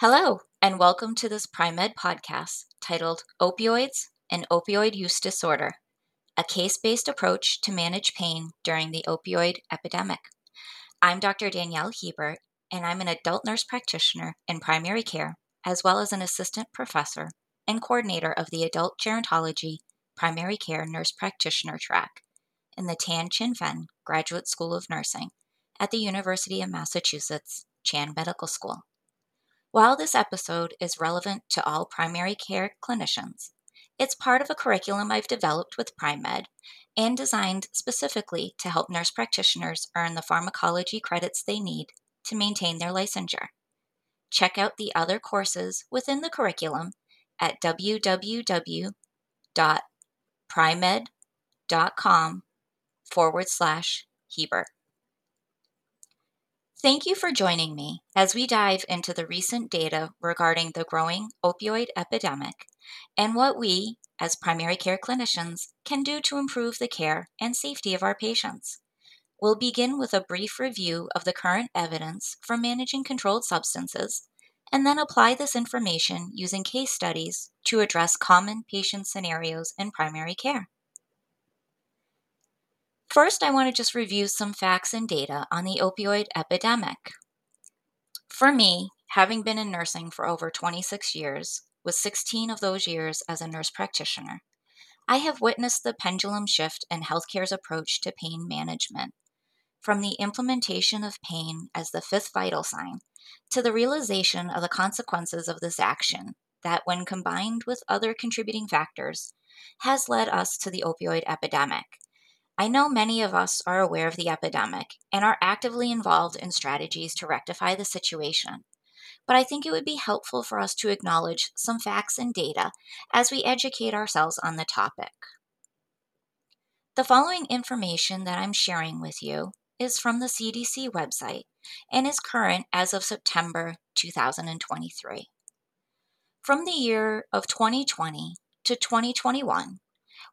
Hello, and welcome to this PrimeMed podcast titled Opioids and Opioid Use Disorder, a case-based approach to manage pain during the opioid epidemic. I'm Dr. Danielle Hebert, and I'm an adult nurse practitioner in primary care, as well as an assistant professor and coordinator of the adult gerontology primary care nurse practitioner track in the Tan Chin Fen Graduate School of Nursing at the University of Massachusetts Chan Medical School. While this episode is relevant to all primary care clinicians, it's part of a curriculum I've developed with PrimeMed and designed specifically to help nurse practitioners earn the pharmacology credits they need to maintain their licensure. Check out the other courses within the curriculum at www.primed.com/Hebert. Thank you for joining me as we dive into the recent data regarding the growing opioid epidemic and what we, as primary care clinicians, can do to improve the care and safety of our patients. We'll begin with a brief review of the current evidence for managing controlled substances and then apply this information using case studies to address common patient scenarios in primary care. First, I want to just review some facts and data on the opioid epidemic. For me, having been in nursing for over 26 years, with 16 of those years as a nurse practitioner, I have witnessed the pendulum shift in healthcare's approach to pain management, from the implementation of pain as the fifth vital sign to the realization of the consequences of this action that, when combined with other contributing factors, has led us to the opioid epidemic. I know many of us are aware of the epidemic and are actively involved in strategies to rectify the situation, but I think it would be helpful for us to acknowledge some facts and data as we educate ourselves on the topic. The following information that I'm sharing with you is from the CDC website and is current as of September 2023. From the year of 2020 to 2021,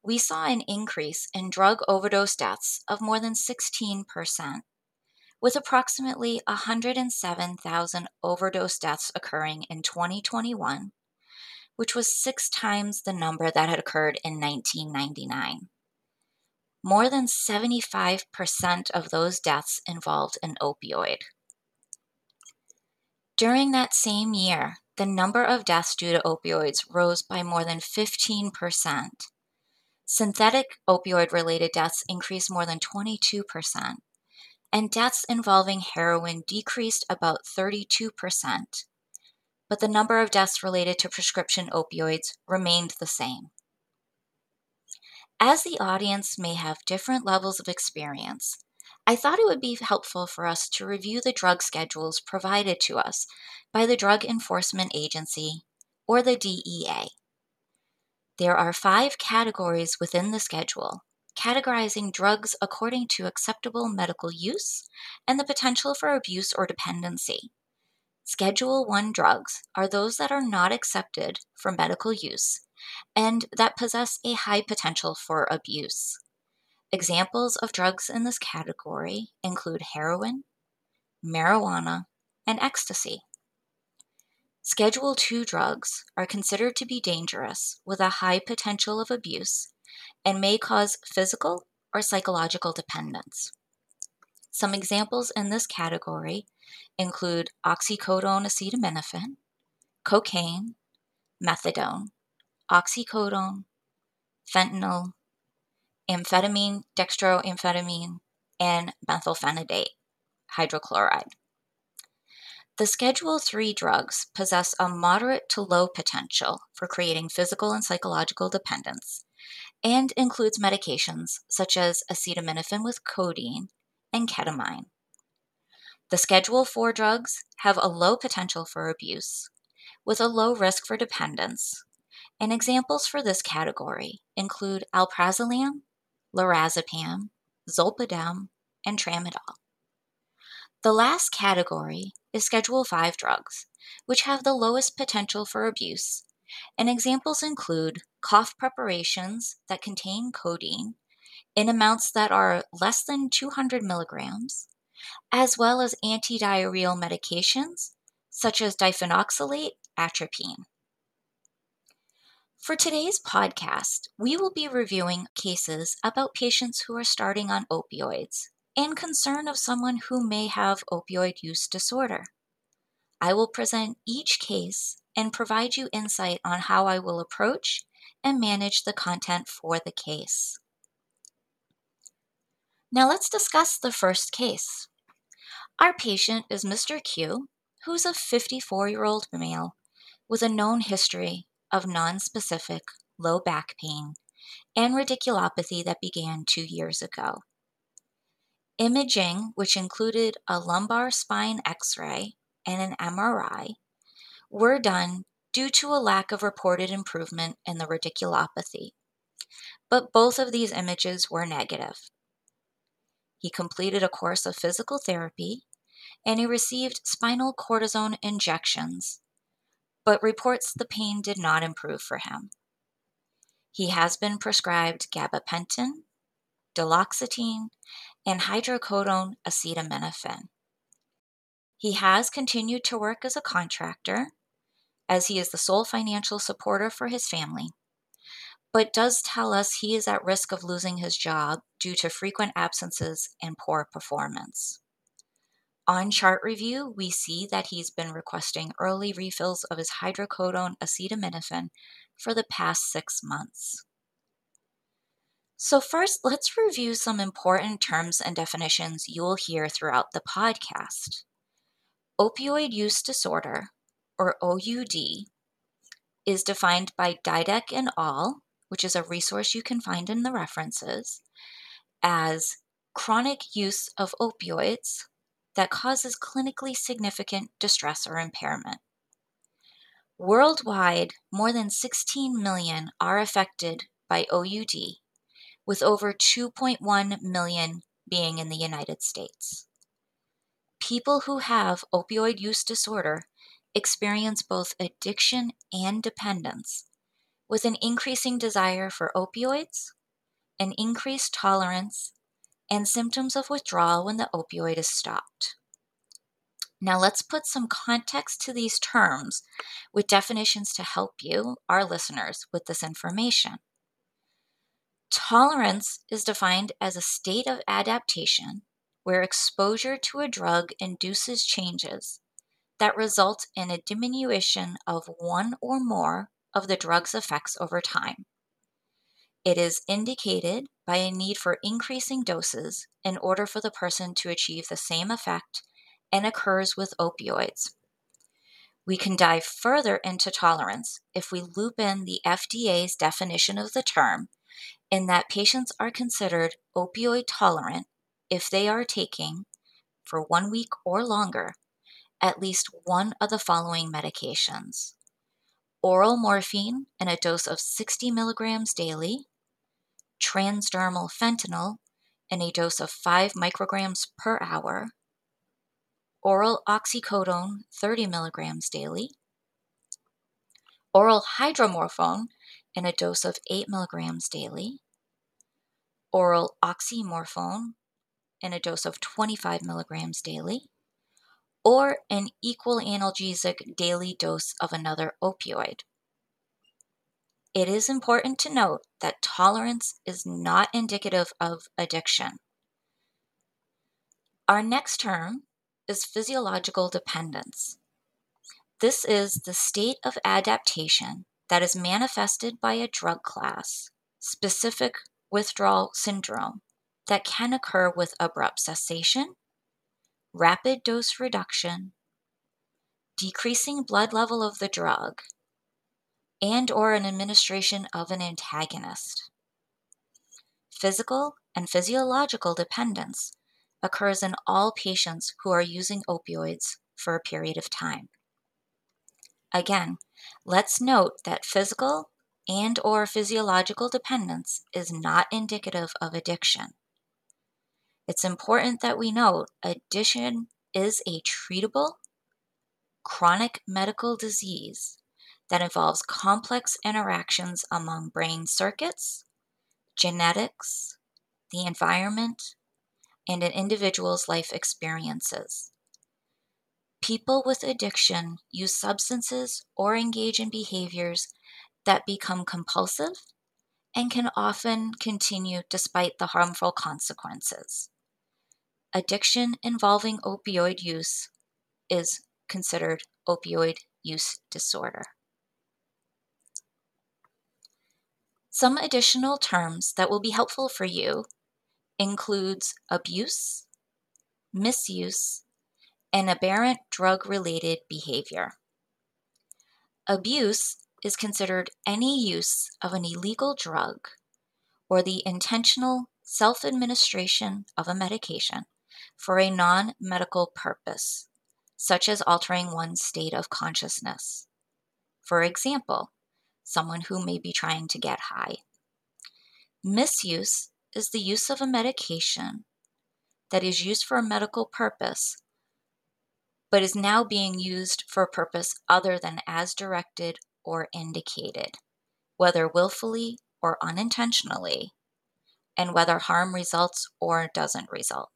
we saw an increase in drug overdose deaths of more than 16%, with approximately 107,000 overdose deaths occurring in 2021, which was 6 times the number that had occurred in 1999. More than 75% of those deaths involved an opioid. During that same year, the number of deaths due to opioids rose by more than 15%. Synthetic opioid-related deaths increased more than 22%, and deaths involving heroin decreased about 32%, but the number of deaths related to prescription opioids remained the same. As the audience may have different levels of experience, I thought it would be helpful for us to review the drug schedules provided to us by the Drug Enforcement Agency, or the DEA. There are 5 categories within the schedule, categorizing drugs according to acceptable medical use and the potential for abuse or dependency. Schedule 1 drugs are those that are not accepted for medical use and that possess a high potential for abuse. Examples of drugs in this category include heroin, marijuana, and ecstasy. Schedule 2 drugs are considered to be dangerous with a high potential of abuse and may cause physical or psychological dependence. Some examples in this category include oxycodone acetaminophen, cocaine, methadone, oxycodone, fentanyl, amphetamine, dextroamphetamine, and methylphenidate hydrochloride. The Schedule 3 drugs possess a moderate to low potential for creating physical and psychological dependence and includes medications such as acetaminophen with codeine and ketamine. The Schedule 4 drugs have a low potential for abuse with a low risk for dependence, and examples for this category include alprazolam, lorazepam, zolpidem, and tramadol. The last category is Schedule 5 drugs, which have the lowest potential for abuse, and examples include cough preparations that contain codeine in amounts that are less than 200 milligrams, as well as antidiarrheal medications such as diphenoxylate, atropine. For today's podcast, we will be reviewing cases about patients who are starting on opioids and concern of someone who may have opioid use disorder. I will present each case and provide you insight on how I will approach and manage the content for the case. Now let's discuss the first case. Our patient is Mr. Q, who's a 54-year-old male with a known history of nonspecific low back pain and radiculopathy that began 2 years ago. Imaging, which included a lumbar spine X-ray and an MRI, were done due to a lack of reported improvement in the radiculopathy, but both of these images were negative. He completed a course of physical therapy, and he received spinal cortisone injections, but reports the pain did not improve for him. He has been prescribed gabapentin, duloxetine, and hydrocodone acetaminophen. He has continued to work as a contractor, as he is the sole financial supporter for his family, but does tell us he is at risk of losing his job due to frequent absences and poor performance. On chart review, we see that he's been requesting early refills of his hydrocodone acetaminophen for the past 6 months. So first, let's review some important terms and definitions you'll hear throughout the podcast. Opioid use disorder, or OUD, is defined by Didek and al., which is a resource you can find in the references, as chronic use of opioids that causes clinically significant distress or impairment. Worldwide, more than 16 million are affected by OUD, with over 2.1 million being in the United States. People who have opioid use disorder experience both addiction and dependence, with an increasing desire for opioids, an increased tolerance, and symptoms of withdrawal when the opioid is stopped. Now let's put some context to these terms with definitions to help you, our listeners, with this information. Tolerance is defined as a state of adaptation where exposure to a drug induces changes that result in a diminution of one or more of the drug's effects over time. It is indicated by a need for increasing doses in order for the person to achieve the same effect and occurs with opioids. We can dive further into tolerance if we loop in the FDA's definition of the term, in that patients are considered opioid tolerant if they are taking, for 1 week or longer, at least one of the following medications: oral morphine in a dose of 60 milligrams daily, transdermal fentanyl in a dose of 5 micrograms per hour, oral oxycodone 30 milligrams daily, oral hydromorphone in a dose of 8 milligrams daily, oral oxymorphone in a dose of 25 milligrams daily, or an equal analgesic daily dose of another opioid. It is important to note that tolerance is not indicative of addiction. Our next term is physiological dependence. This is the state of adaptation that is manifested by a drug class, specific withdrawal syndrome, that can occur with abrupt cessation, rapid dose reduction, decreasing blood level of the drug, and or an administration of an antagonist. Physical and physiological dependence occurs in all patients who are using opioids for a period of time. Again, let's note that physical and or physiological dependence is not indicative of addiction. It's important that we note addiction is a treatable, chronic medical disease that involves complex interactions among brain circuits, genetics, the environment, and an individual's life experiences. people with addiction use substances or engage in behaviors that become compulsive and can often continue despite the harmful consequences. Addiction involving opioid use is considered opioid use disorder. Some additional terms that will be helpful for you includes abuse, misuse, and aberrant drug-related behavior. Abuse is considered any use of an illegal drug or the intentional self-administration of a medication for a non-medical purpose, such as altering one's state of consciousness. For example, someone who may be trying to get high. Misuse is the use of a medication that is used for a medical purpose, but is now being used for a purpose other than as directed or indicated, whether willfully or unintentionally, and whether harm results or doesn't result.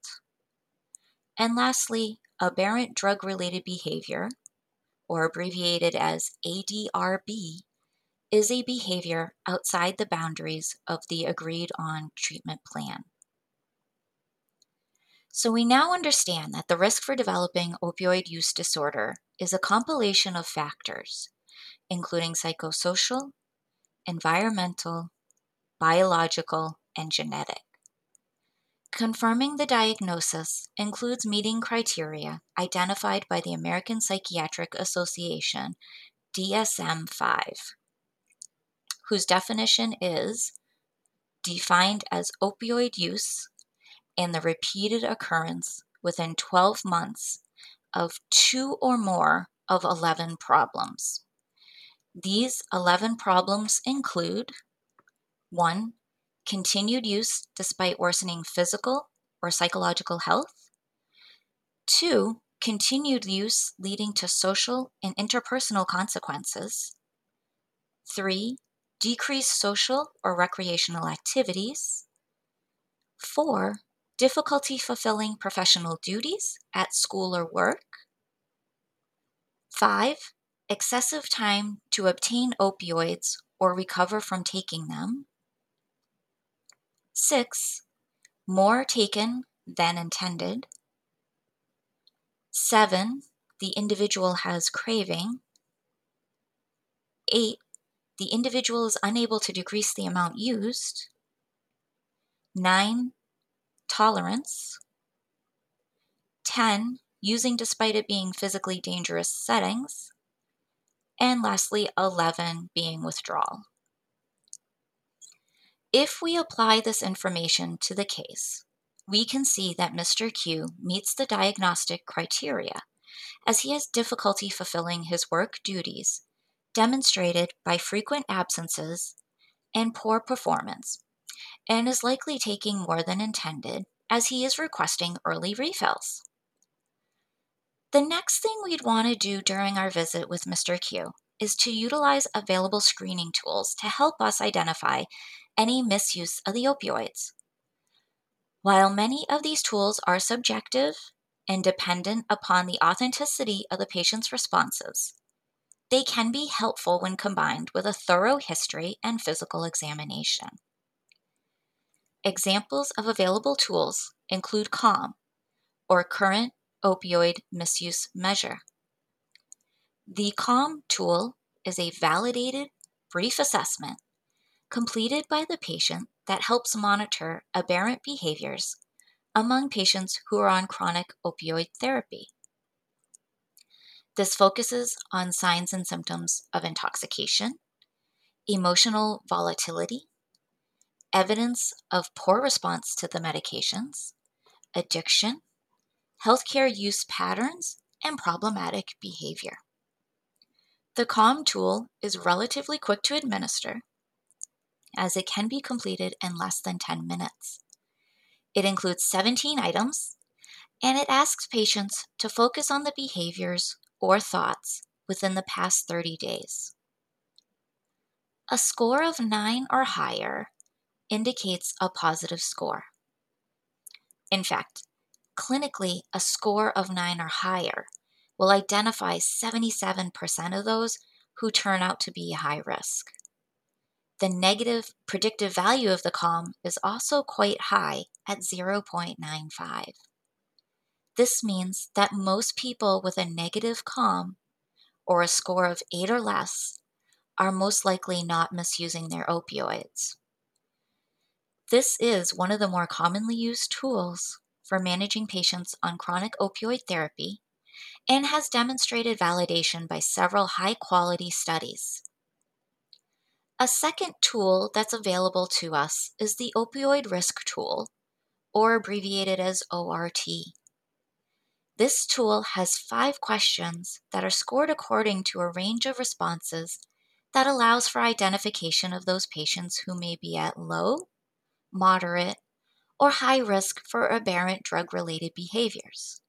And lastly, aberrant drug-related behavior, or abbreviated as ADRB, is a behavior outside the boundaries of the agreed-on treatment plan. So we now understand that the risk for developing opioid use disorder is a compilation of factors, including psychosocial, environmental, biological, and genetic. Confirming the diagnosis includes meeting criteria identified by the American Psychiatric Association, DSM-5, whose definition is defined as opioid use and the repeated occurrence within 12 months of two or more of 11 problems. These 11 problems include 1. Continued use despite worsening physical or psychological health. 2. Continued use leading to social and interpersonal consequences. 3. Decreased social or recreational activities. 4. Difficulty fulfilling professional duties at school or work. 5. Excessive time to obtain opioids or recover from taking them. 6. More taken than intended. 7. The individual has craving. 8. The individual is unable to decrease the amount used. 9. Tolerance. 10. Using despite it being physically dangerous settings. And lastly, 11. Being withdrawal. If we apply this information to the case, we can see that Mr. Q meets the diagnostic criteria as he has difficulty fulfilling his work duties, demonstrated by frequent absences and poor performance, and is likely taking more than intended as he is requesting early refills. The next thing we'd want to do during our visit with Mr. Q is to utilize available screening tools to help us identify any misuse of the opioids. While many of these tools are subjective and dependent upon the authenticity of the patient's responses, they can be helpful when combined with a thorough history and physical examination. Examples of available tools include COMM, or Current Opioid Misuse Measure. The COMM tool is a validated, brief assessment completed by the patient that helps monitor aberrant behaviors among patients who are on chronic opioid therapy. This focuses on signs and symptoms of intoxication, emotional volatility, evidence of poor response to the medications, addiction, healthcare use patterns, and problematic behavior. The COMM tool is relatively quick to administer, as it can be completed in less than 10 minutes. It includes 17 items, and it asks patients to focus on the behaviors or thoughts within the past 30 days. A score of 9 or higher indicates a positive score. In fact, clinically, a score of 9 or higher will identify 77% of those who turn out to be high risk. The negative predictive value of the COMM is also quite high at 0.95. This means that most people with a negative COMM, or a score of 8 or less, are most likely not misusing their opioids. This is one of the more commonly used tools for managing patients on chronic opioid therapy and has demonstrated validation by several high-quality studies. A second tool that's available to us is the opioid risk tool, or abbreviated as ORT. This tool has 5 questions that are scored according to a range of responses that allows for identification of those patients who may be at low, moderate, or high risk for aberrant drug-related behaviors.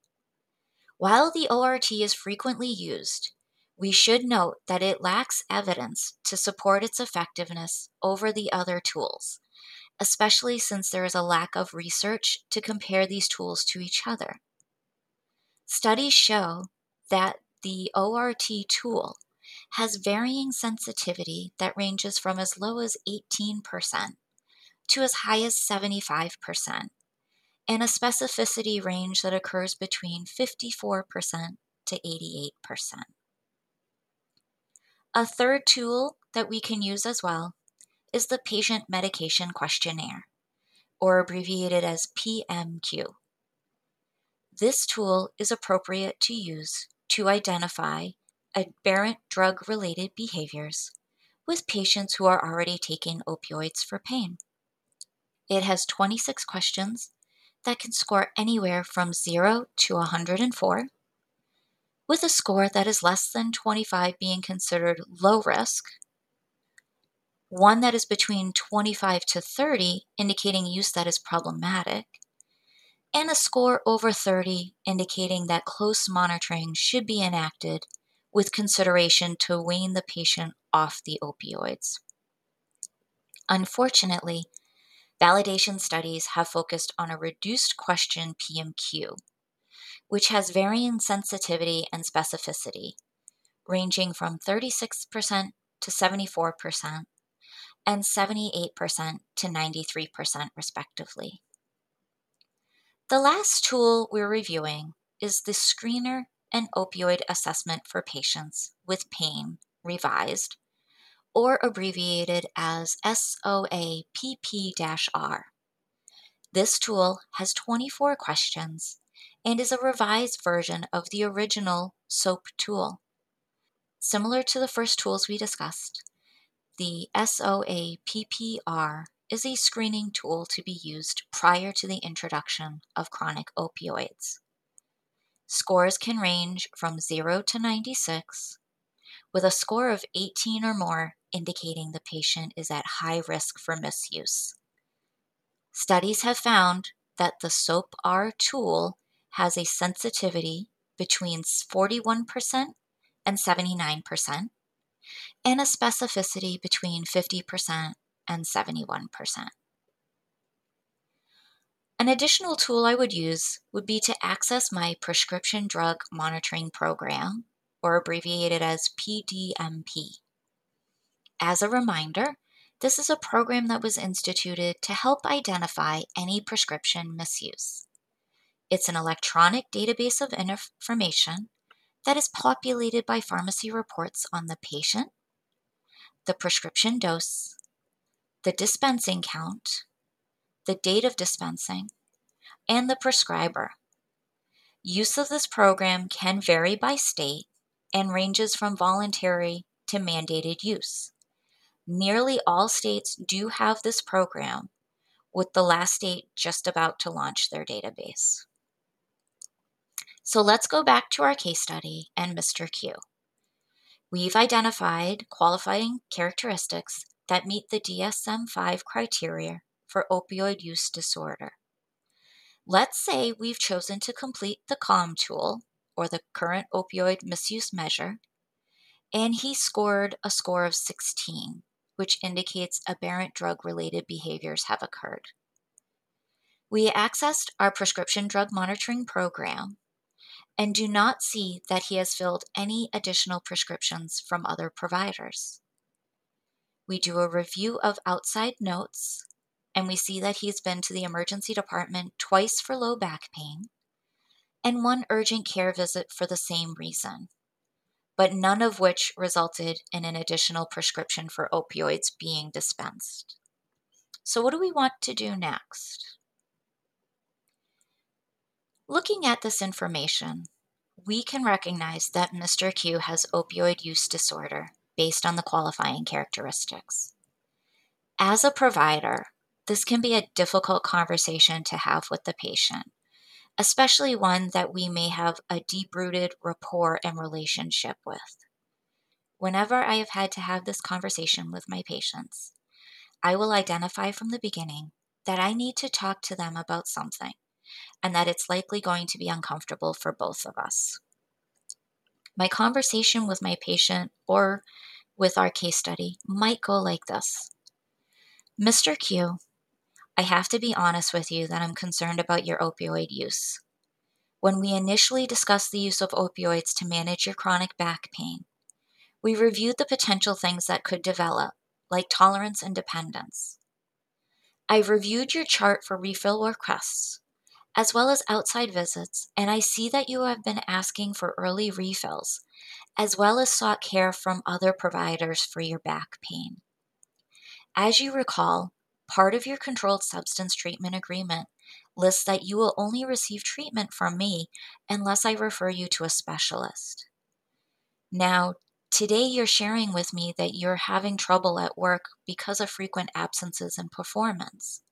While the ORT is frequently used, we should note that it lacks evidence to support its effectiveness over the other tools, especially since there is a lack of research to compare these tools to each other. Studies show that the ORT tool has varying sensitivity that ranges from as low as 18% to as high as 75%, and a specificity range that occurs between 54% to 88%. A third tool that we can use as well is the Patient Medication Questionnaire, or abbreviated as PMQ. This tool is appropriate to use to identify aberrant drug-related behaviors with patients who are already taking opioids for pain. It has 26 questions that can score anywhere from 0 to 104, with a score that is less than 25 being considered low risk, one that is between 25 to 30 indicating use that is problematic, and a score over 30 indicating that close monitoring should be enacted with consideration to wean the patient off the opioids. Unfortunately, validation studies have focused on a reduced question PMQ, which has varying sensitivity and specificity, ranging from 36% to 74% and 78% to 93% respectively. The last tool we're reviewing is the Screener and Opioid Assessment for Patients with Pain, revised, or abbreviated as SOAPP-R. This tool has 24 questions and is a revised version of the original SOAP tool. Similar to the first tools we discussed, the SOAPP-R is a screening tool to be used prior to the introduction of chronic opioids. Scores can range from 0 to 96, with a score of 18 or more indicating the patient is at high risk for misuse. Studies have found that the SOAPP-R tool has a sensitivity between 41% and 79%, and a specificity between 50% and 71%. An additional tool I would use would be to access my Prescription Drug Monitoring Program, or abbreviated as PDMP. As a reminder, this is a program that was instituted to help identify any prescription misuse. It's an electronic database of information that is populated by pharmacy reports on the patient, the prescription dose, the dispensing count, the date of dispensing, and the prescriber. Use of this program can vary by state and ranges from voluntary to mandated use. Nearly all states do have this program, with the last state just about to launch their database. So let's go back to our case study and Mr. Q. We've identified qualifying characteristics that meet the DSM-5 criteria for opioid use disorder. Let's say we've chosen to complete the COMM tool, or the current opioid misuse measure, and he scored a score of 16, which indicates aberrant drug-related behaviors have occurred. We accessed our prescription drug monitoring program and do not see that he has filled any additional prescriptions from other providers. We do a review of outside notes, and we see that he's been to the emergency department twice for low back pain and one urgent care visit for the same reason, but none of which resulted in an additional prescription for opioids being dispensed. So what do we want to do next? Looking at this information, we can recognize that Mr. Q has opioid use disorder based on the qualifying characteristics. As a provider, this can be a difficult conversation to have with the patient, especially one that we may have a deep-rooted rapport and relationship with. Whenever I have had to have this conversation with my patients, I will identify from the beginning that I need to talk to them about something and that it's likely going to be uncomfortable for both of us. My conversation with my patient or with our case study might go like this. Mr. Q, I have to be honest with you that I'm concerned about your opioid use. When we initially discussed the use of opioids to manage your chronic back pain, we reviewed the potential things that could develop, like tolerance and dependence. I've reviewed your chart for refill requests, as well as outside visits, and I see that you have been asking for early refills, as well as sought care from other providers for your back pain. As you recall, part of your controlled substance treatment agreement lists that you will only receive treatment from me unless I refer you to a specialist. Now, today you're sharing with me that you're having trouble at work because of frequent absences and performance.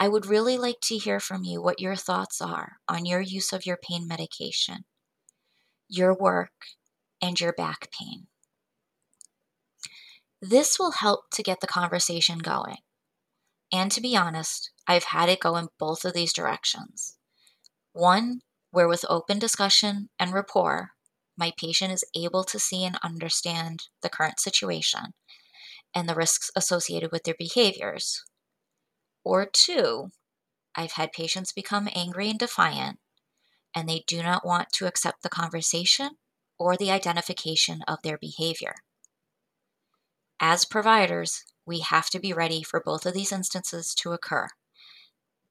I would really like to hear from you what your thoughts are on your use of your pain medication, your work, and your back pain. This will help to get the conversation going. And to be honest, I've had it go in both of these directions. One, where with open discussion and rapport, my patient is able to see and understand the current situation and the risks associated with their behaviors. Or two, I've had patients become angry and defiant, and they do not want to accept the conversation or the identification of their behavior. As providers, we have to be ready for both of these instances to occur.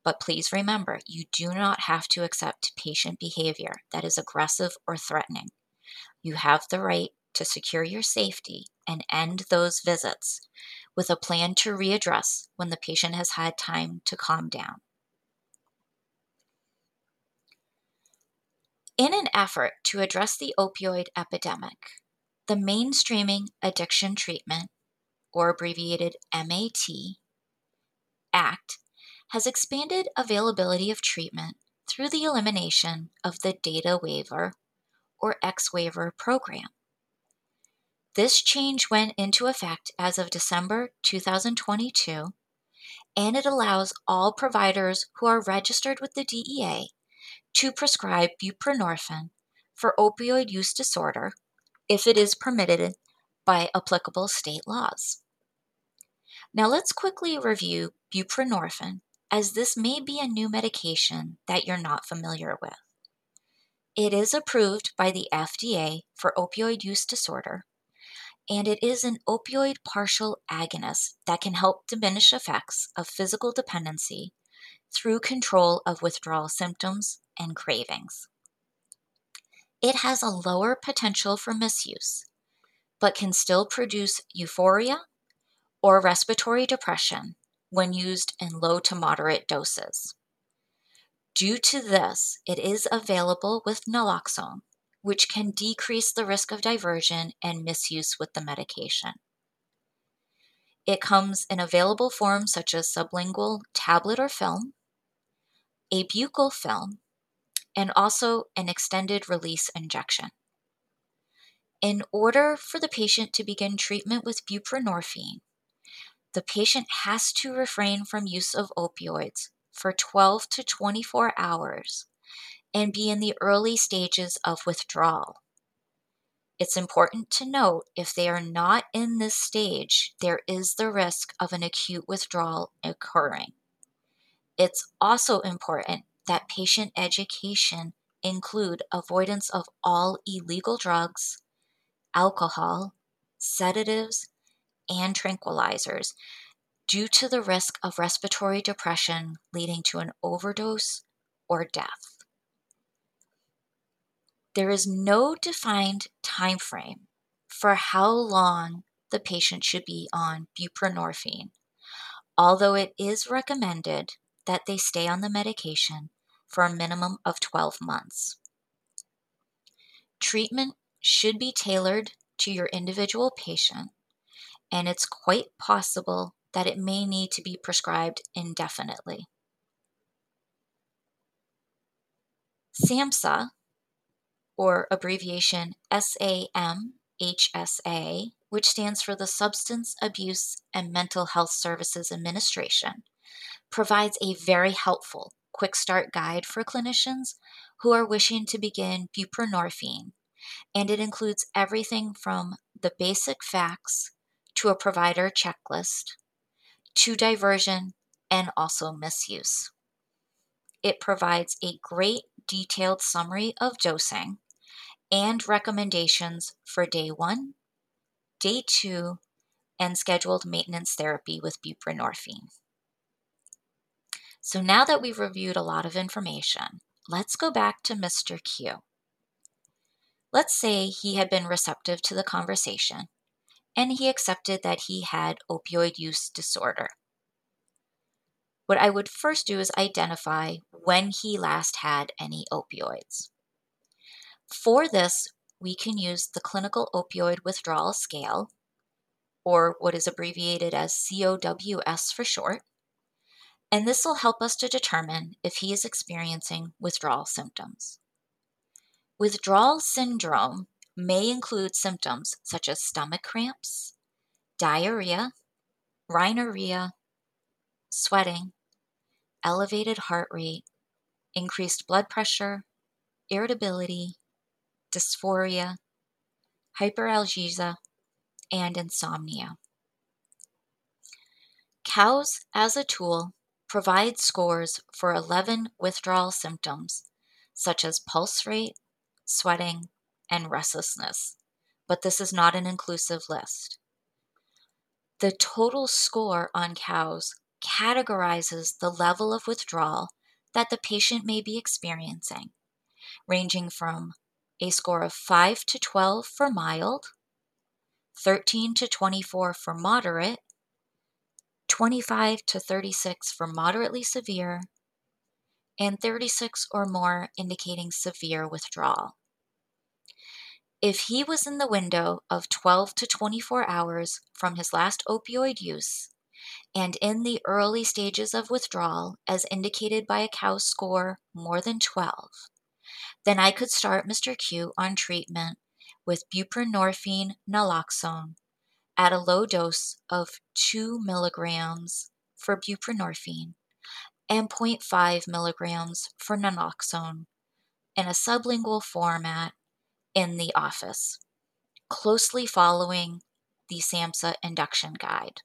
But please remember, you do not have to accept patient behavior that is aggressive or threatening. You have the right to secure your safety and end those visits with a plan to readdress when the patient has had time to calm down. In an effort to address the opioid epidemic, the Mainstreaming Addiction Treatment, or abbreviated MAT, Act has expanded availability of treatment through the elimination of the Data Waiver or X-Waiver program. This change went into effect as of December 2022, and it allows all providers who are registered with the DEA to prescribe buprenorphine for opioid use disorder if it is permitted by applicable state laws. Now let's quickly review buprenorphine, as this may be a new medication that you're not familiar with. It is approved by the FDA for opioid use disorder, and it is an opioid partial agonist that can help diminish effects of physical dependency through control of withdrawal symptoms and cravings. It has a lower potential for misuse, but can still produce euphoria or respiratory depression when used in low to moderate doses. Due to this, it is available with naloxone, which can decrease the risk of diversion and misuse with the medication. It comes in available forms such as sublingual tablet or film, a buccal film, and also an extended release injection. In order for the patient to begin treatment with buprenorphine, the patient has to refrain from use of opioids for 12 to 24 hours and be in the early stages of withdrawal. It's important to note if they are not in this stage, there is the risk of an acute withdrawal occurring. It's also important that patient education include avoidance of all illegal drugs, alcohol, sedatives, and tranquilizers due to the risk of respiratory depression leading to an overdose or death. There is no defined time frame for how long the patient should be on buprenorphine, although it is recommended that they stay on the medication for a minimum of 12 months. Treatment should be tailored to your individual patient, and it's quite possible that it may need to be prescribed indefinitely. SAMHSA, or abbreviation SAMHSA, which stands for the Substance Abuse and Mental Health Services Administration, provides a very helpful quick start guide for clinicians who are wishing to begin buprenorphine, and it includes everything from the basic facts to a provider checklist to diversion and also misuse. It provides a great detailed summary of dosing and recommendations for day 1, day 2, and scheduled maintenance therapy with buprenorphine. So now that we've reviewed a lot of information, let's go back to Mr. Q. Let's say he had been receptive to the conversation and he accepted that he had opioid use disorder. What I would first do is identify when he last had any opioids. For this, we can use the Clinical Opioid Withdrawal Scale, or what is abbreviated as COWS for short, and this will help us to determine if he is experiencing withdrawal symptoms. Withdrawal syndrome may include symptoms such as stomach cramps, diarrhea, rhinorrhea, sweating, elevated heart rate, increased blood pressure, irritability, dysphoria, hyperalgesia, and insomnia. COWS as a tool provides scores for 11 withdrawal symptoms, such as pulse rate, sweating, and restlessness, but this is not an inclusive list. The total score on COWS categorizes the level of withdrawal that the patient may be experiencing, ranging from a score of 5 to 12 for mild, 13 to 24 for moderate, 25 to 36 for moderately severe, and 36 or more indicating severe withdrawal. If he was in the window of 12 to 24 hours from his last opioid use, and in the early stages of withdrawal, as indicated by a COWS score more than 12, then I could start Mr. Q on treatment with buprenorphine naloxone at a low dose of 2 milligrams for buprenorphine and 0.5 milligrams for naloxone in a sublingual format in the office, closely following the SAMHSA induction guide.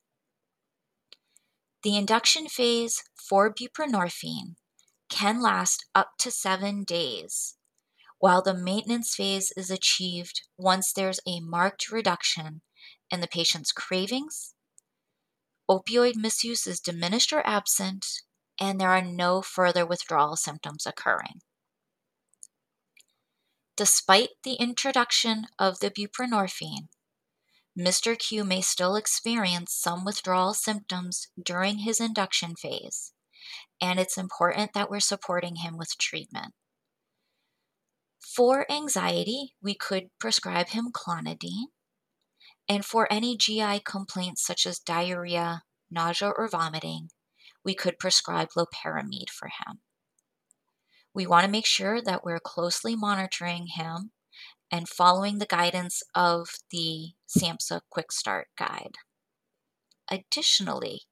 The induction phase for buprenorphine can last up to 7 days, while the maintenance phase is achieved once there's a marked reduction in the patient's cravings, opioid misuse is diminished or absent, and there are no further withdrawal symptoms occurring. Despite the introduction of the buprenorphine, Mr. Q may still experience some withdrawal symptoms during his induction phase, and it's important that we're supporting him with treatment. For anxiety, we could prescribe him clonidine, and for any GI complaints such as diarrhea, nausea, or vomiting, we could prescribe loperamide for him. We want to make sure that we're closely monitoring him and following the guidance of the SAMHSA Quick Start Guide. Additionally,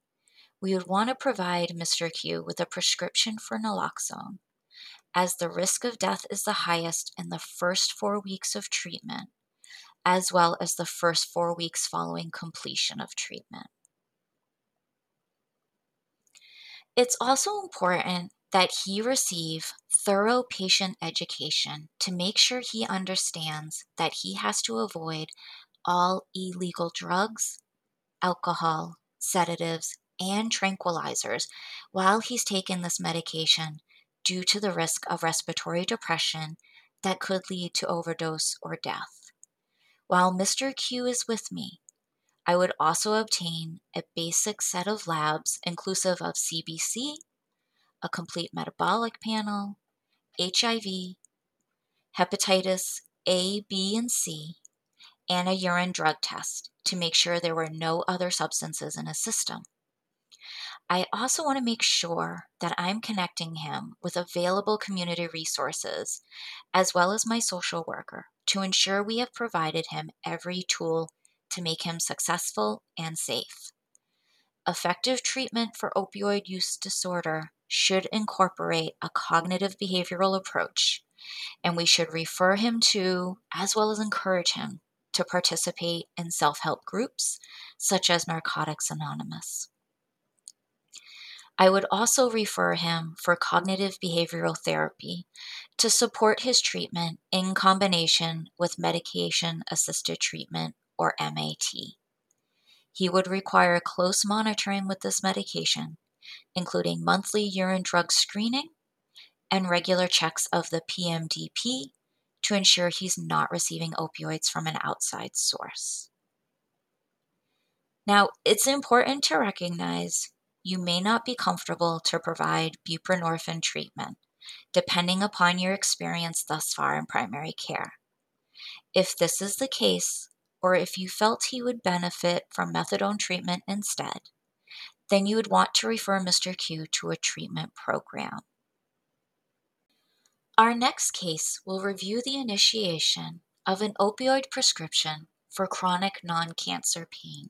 we would want to provide Mr. Q with a prescription for naloxone, as the risk of death is the highest in the first 4 weeks of treatment, as well as the first 4 weeks following completion of treatment. It's also important that he receive thorough patient education to make sure he understands that he has to avoid all illegal drugs, alcohol, sedatives, and tranquilizers while he's taking this medication due to the risk of respiratory depression that could lead to overdose or death. While Mr. Q is with me, I would also obtain a basic set of labs inclusive of CBC, a complete metabolic panel, HIV, hepatitis A, B, and C, and a urine drug test to make sure there were no other substances in his system. I also want to make sure that I'm connecting him with available community resources, as well as my social worker, to ensure we have provided him every tool to make him successful and safe. Effective treatment for opioid use disorder should incorporate a cognitive behavioral approach, and we should refer him to, as well as encourage him, to participate in self-help groups, such as Narcotics Anonymous. I would also refer him for cognitive behavioral therapy to support his treatment in combination with medication-assisted treatment, or MAT. He would require close monitoring with this medication, including monthly urine drug screening and regular checks of the PMDP to ensure he's not receiving opioids from an outside source. Now, it's important to recognize you may not be comfortable to provide buprenorphine treatment, depending upon your experience thus far in primary care. If this is the case, or if you felt he would benefit from methadone treatment instead, then you would want to refer Mr. Q to a treatment program. Our next case will review the initiation of an opioid prescription for chronic non-cancer pain.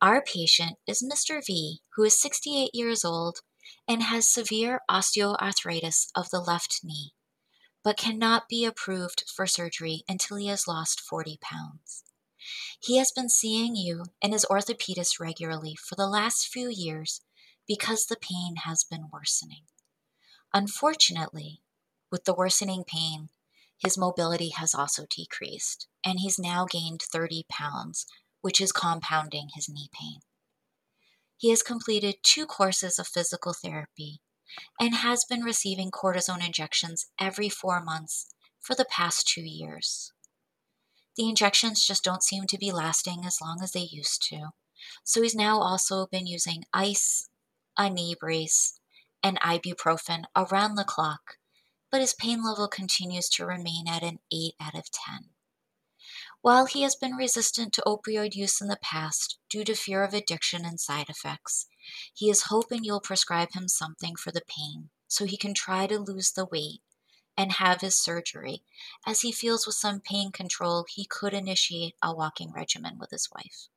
Our patient is Mr. V, who is 68 years old and has severe osteoarthritis of the left knee, but cannot be approved for surgery until he has lost 40 pounds. He has been seeing you and his orthopedist regularly for the last few years because the pain has been worsening. Unfortunately, with the worsening pain, his mobility has also decreased, and he's now gained 30 pounds, which is compounding his knee pain. He has completed 2 courses of physical therapy and has been receiving cortisone injections every 4 months for the past 2 years. The injections just don't seem to be lasting as long as they used to, so he's now also been using ice, a knee brace, and ibuprofen around the clock, but his pain level continues to remain at an 8 out of 10. While he has been resistant to opioid use in the past due to fear of addiction and side effects, he is hoping you'll prescribe him something for the pain so he can try to lose the weight and have his surgery, as he feels with some pain control he could initiate a walking regimen with his wife.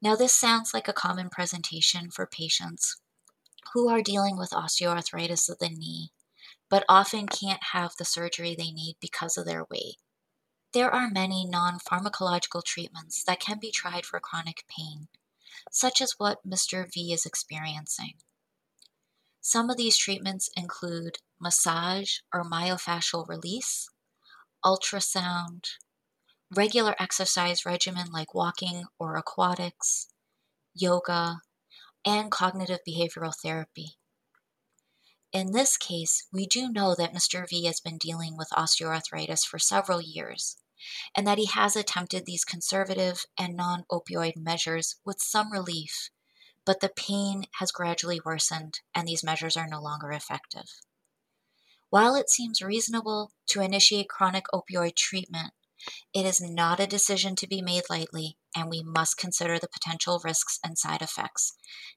Now, this sounds like a common presentation for patients who are dealing with osteoarthritis of the knee, but often can't have the surgery they need because of their weight. There are many non-pharmacological treatments that can be tried for chronic pain, such as what Mr. V is experiencing. Some of these treatments include massage or myofascial release, ultrasound, regular exercise regimen like walking or aquatics, yoga, and cognitive behavioral therapy. In this case, we do know that Mr. V has been dealing with osteoarthritis for several years, and that he has attempted these conservative and non-opioid measures with some relief, but the pain has gradually worsened and these measures are no longer effective. While it seems reasonable to initiate chronic opioid treatment, it is not a decision to be made lightly, and we must consider the potential risks and side effects,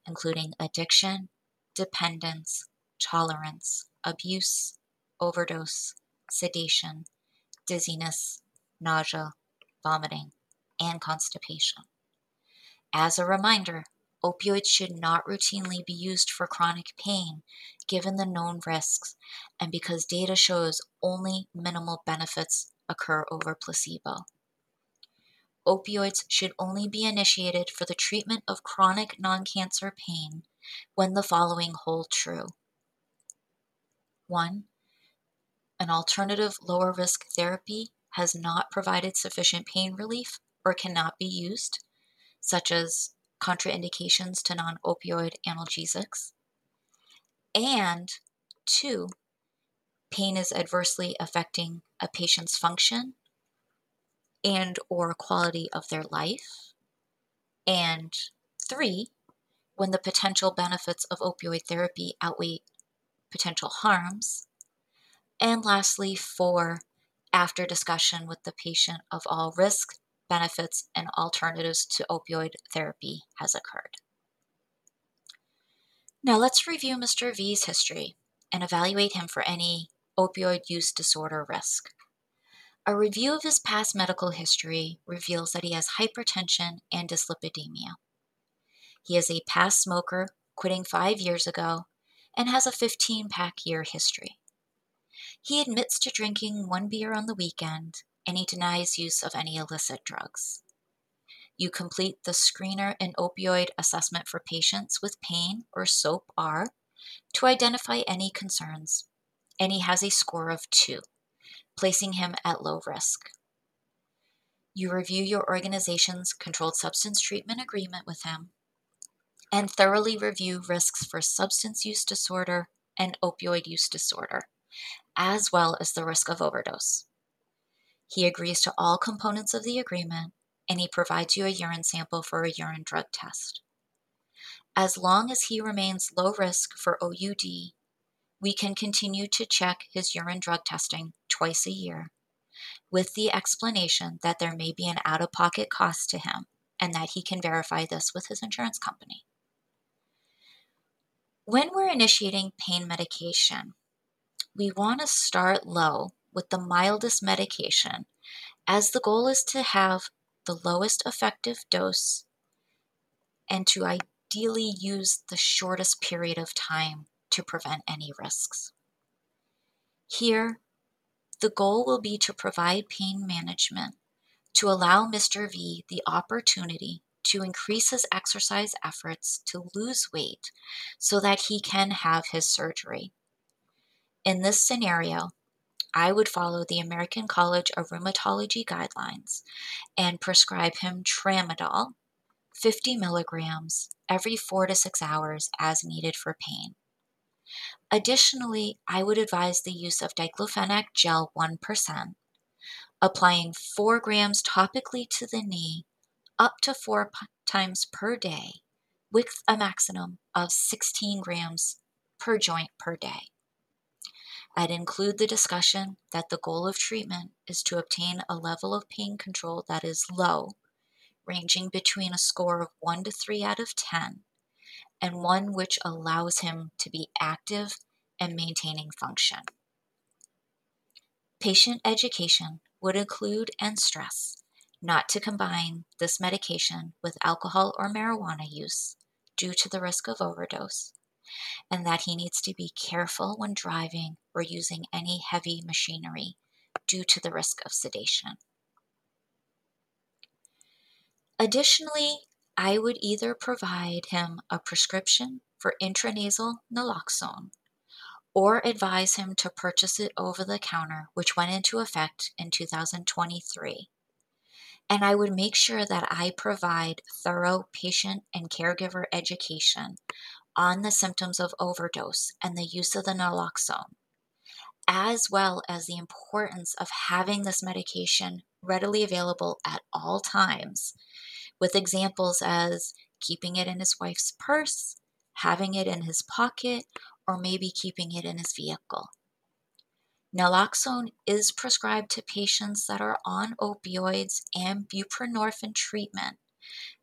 including addiction, dependence, tolerance, abuse, overdose, sedation, dizziness, nausea, vomiting, and constipation. As a reminder, opioids should not routinely be used for chronic pain, given the known risks, and because data shows only minimal benefits occur over placebo. Opioids should only be initiated for the treatment of chronic non-cancer pain when the following hold true. 1. An alternative lower-risk therapy has not provided sufficient pain relief or cannot be used, such as contraindications to non-opioid analgesics. And 2. Pain is adversely affecting a patient's function and or quality of their life. And 3. When the potential benefits of opioid therapy outweigh potential harms. And lastly, 4, after discussion with the patient of all risks, benefits, and alternatives to opioid therapy has occurred. Now let's review Mr. V's history and evaluate him for any opioid use disorder risk. A review of his past medical history reveals that he has hypertension and dyslipidemia. He is a past smoker, quitting 5 years ago, and has a 15-pack year history. He admits to drinking 1 beer on the weekend, and he denies use of any illicit drugs. You complete the screener and opioid assessment for patients with pain, or SOAPP-R, to identify any concerns, and he has a score of 2, placing him at low risk. You review your organization's controlled substance treatment agreement with him, and thoroughly review risks for substance use disorder and opioid use disorder, as well as the risk of overdose. He agrees to all components of the agreement, and he provides you a urine sample for a urine drug test. As long as he remains low risk for OUD, we can continue to check his urine drug testing twice a year, with the explanation that there may be an out-of-pocket cost to him and that he can verify this with his insurance company. When we're initiating pain medication, we want to start low with the mildest medication, as the goal is to have the lowest effective dose and to ideally use the shortest period of time to prevent any risks. Here, the goal will be to provide pain management to allow Mr. V the opportunity to increase his exercise efforts to lose weight so that he can have his surgery. In this scenario, I would follow the American College of Rheumatology guidelines and prescribe him tramadol, 50 milligrams, every 4 to 6 hours as needed for pain. Additionally, I would advise the use of diclofenac gel 1%, applying 4 grams topically to the knee up to 4 times per day, with a maximum of 16 grams per joint per day. I'd include the discussion that the goal of treatment is to obtain a level of pain control that is low, ranging between a score of 1 to 3 out of 10, and one which allows him to be active and maintaining function. Patient education would include and stress not to combine this medication with alcohol or marijuana use due to the risk of overdose, and that he needs to be careful when driving or using any heavy machinery due to the risk of sedation. Additionally, I would either provide him a prescription for intranasal naloxone or advise him to purchase it over the counter, which went into effect in 2023. And I would make sure that I provide thorough patient and caregiver education on the symptoms of overdose and the use of the naloxone, as well as the importance of having this medication readily available at all times, with examples as keeping it in his wife's purse, having it in his pocket, or maybe keeping it in his vehicle. Naloxone is prescribed to patients that are on opioids and buprenorphine treatment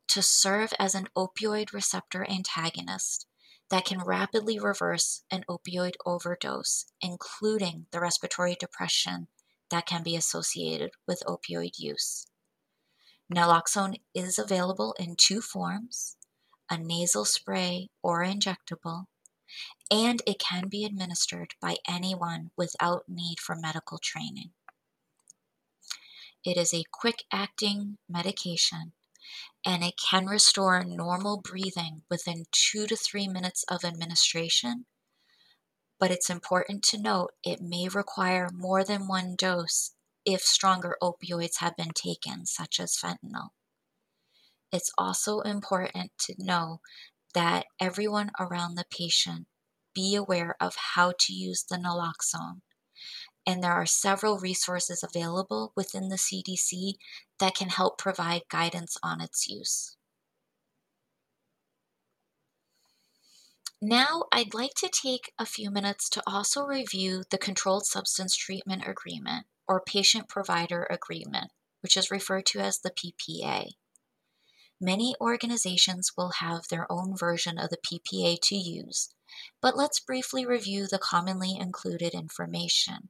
to serve as an opioid receptor antagonist that can rapidly reverse an opioid overdose, including the respiratory depression that can be associated with opioid use. Naloxone is available in 2 forms, a nasal spray or injectable, and it can be administered by anyone without need for medical training. It is a quick-acting medication and it can restore normal breathing within 2 to 3 minutes of administration. But it's important to note it may require more than one dose if stronger opioids have been taken, such as fentanyl. It's also important to know that everyone around the patient be aware of how to use the naloxone. And there are several resources available within the CDC that can help provide guidance on its use. Now, I'd like to take a few minutes to also review the Controlled Substance Treatment Agreement, or Patient Provider Agreement, which is referred to as the PPA. Many organizations will have their own version of the PPA to use, but let's briefly review the commonly included information.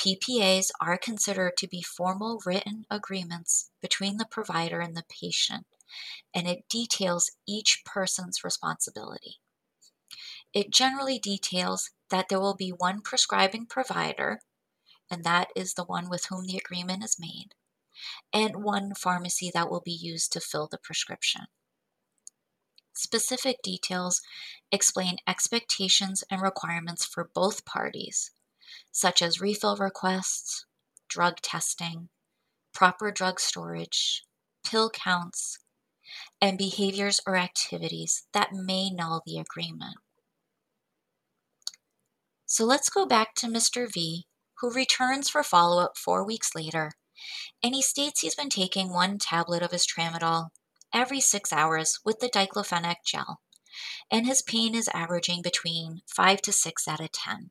PPAs are considered to be formal written agreements between the provider and the patient, and it details each person's responsibility. It generally details that there will be one prescribing provider, and that is the one with whom the agreement is made, and one pharmacy that will be used to fill the prescription. Specific details explain expectations and requirements for both parties, such as refill requests, drug testing, proper drug storage, pill counts, and behaviors or activities that may null the agreement. So let's go back to Mr. V, who returns for follow-up 4 weeks later, and he states he's been taking one tablet of his tramadol every 6 hours with the diclofenac gel, and his pain is averaging between 5 to 6 out of 10.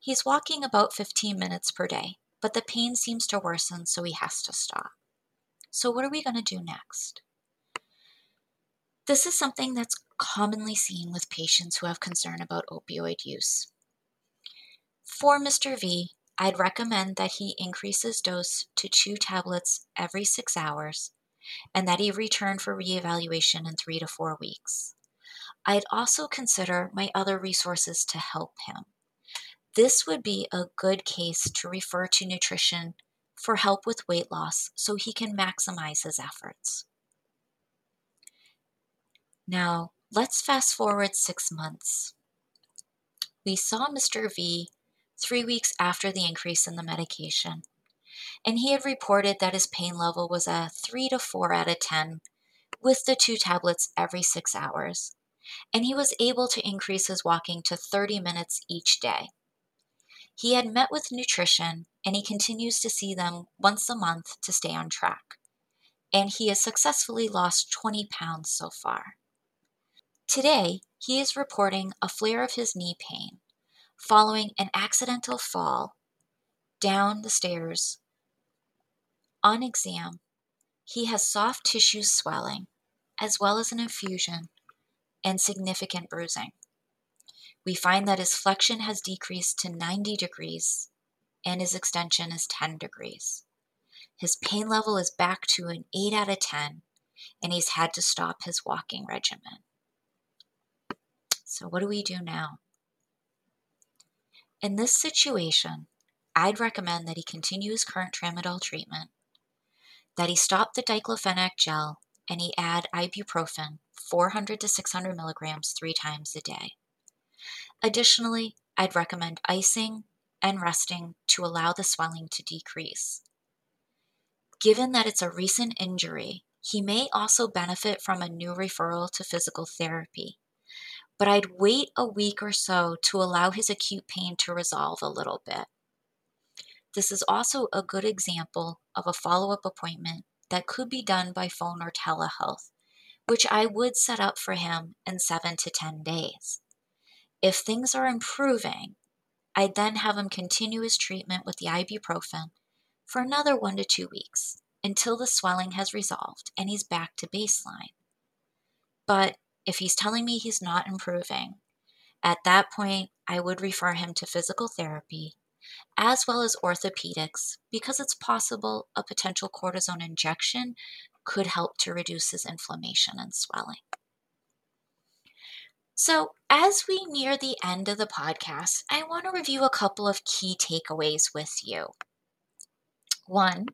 He's walking about 15 minutes per day, but the pain seems to worsen, so he has to stop. So what are we going to do next? This is something that's commonly seen with patients who have concern about opioid use. For Mr. V, I'd recommend that he increase his dose to 2 tablets every 6 hours, and that he return for reevaluation in 3 to 4 weeks. I'd also consider my other resources to help him. This would be a good case to refer to nutrition for help with weight loss so he can maximize his efforts. Now, let's fast forward 6 months. We saw Mr. V 3 weeks after the increase in the medication, and he had reported that his pain level was a 3 to 4 out of 10 with the 2 tablets every 6 hours, and he was able to increase his walking to 30 minutes each day. He had met with nutrition, and he continues to see them once a month to stay on track, and he has successfully lost 20 pounds so far. Today, he is reporting a flare of his knee pain following an accidental fall down the stairs. On exam, he has soft tissue swelling, as well as an effusion and significant bruising. We find that his flexion has decreased to 90 degrees and his extension is 10 degrees. His pain level is back to an 8 out of 10, and he's had to stop his walking regimen. So what do we do now? In this situation, I'd recommend that he continue his current tramadol treatment, that he stop the diclofenac gel, and he add ibuprofen 400 to 600 milligrams 3 times a day. Additionally, I'd recommend icing and resting to allow the swelling to decrease. Given that it's a recent injury, he may also benefit from a new referral to physical therapy, but I'd wait a week or so to allow his acute pain to resolve a little bit. This is also a good example of a follow-up appointment that could be done by phone or telehealth, which I would set up for him in 7 to 10 days. If things are improving, I'd then have him continue his treatment with the ibuprofen for another 1 to 2 weeks until the swelling has resolved and he's back to baseline. But if he's telling me he's not improving, at that point, I would refer him to physical therapy as well as orthopedics, because it's possible a potential cortisone injection could help to reduce his inflammation and swelling. So as we near the end of the podcast, I want to review a couple of key takeaways with you. One,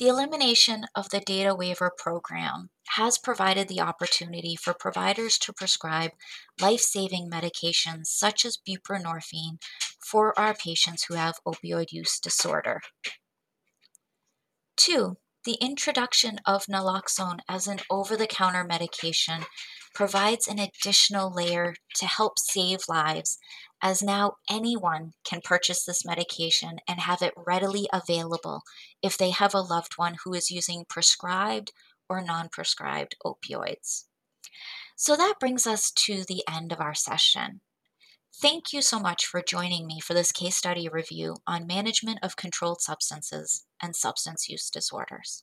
The elimination of the data waiver program has provided the opportunity for providers to prescribe life-saving medications such as buprenorphine for our patients who have opioid use disorder. 2. The introduction of naloxone as an over-the-counter medication provides an additional layer to help save lives, as now anyone can purchase this medication and have it readily available if they have a loved one who is using prescribed or non-prescribed opioids. So that brings us to the end of our session. Thank you so much for joining me for this case study review on management of controlled substances and substance use disorders.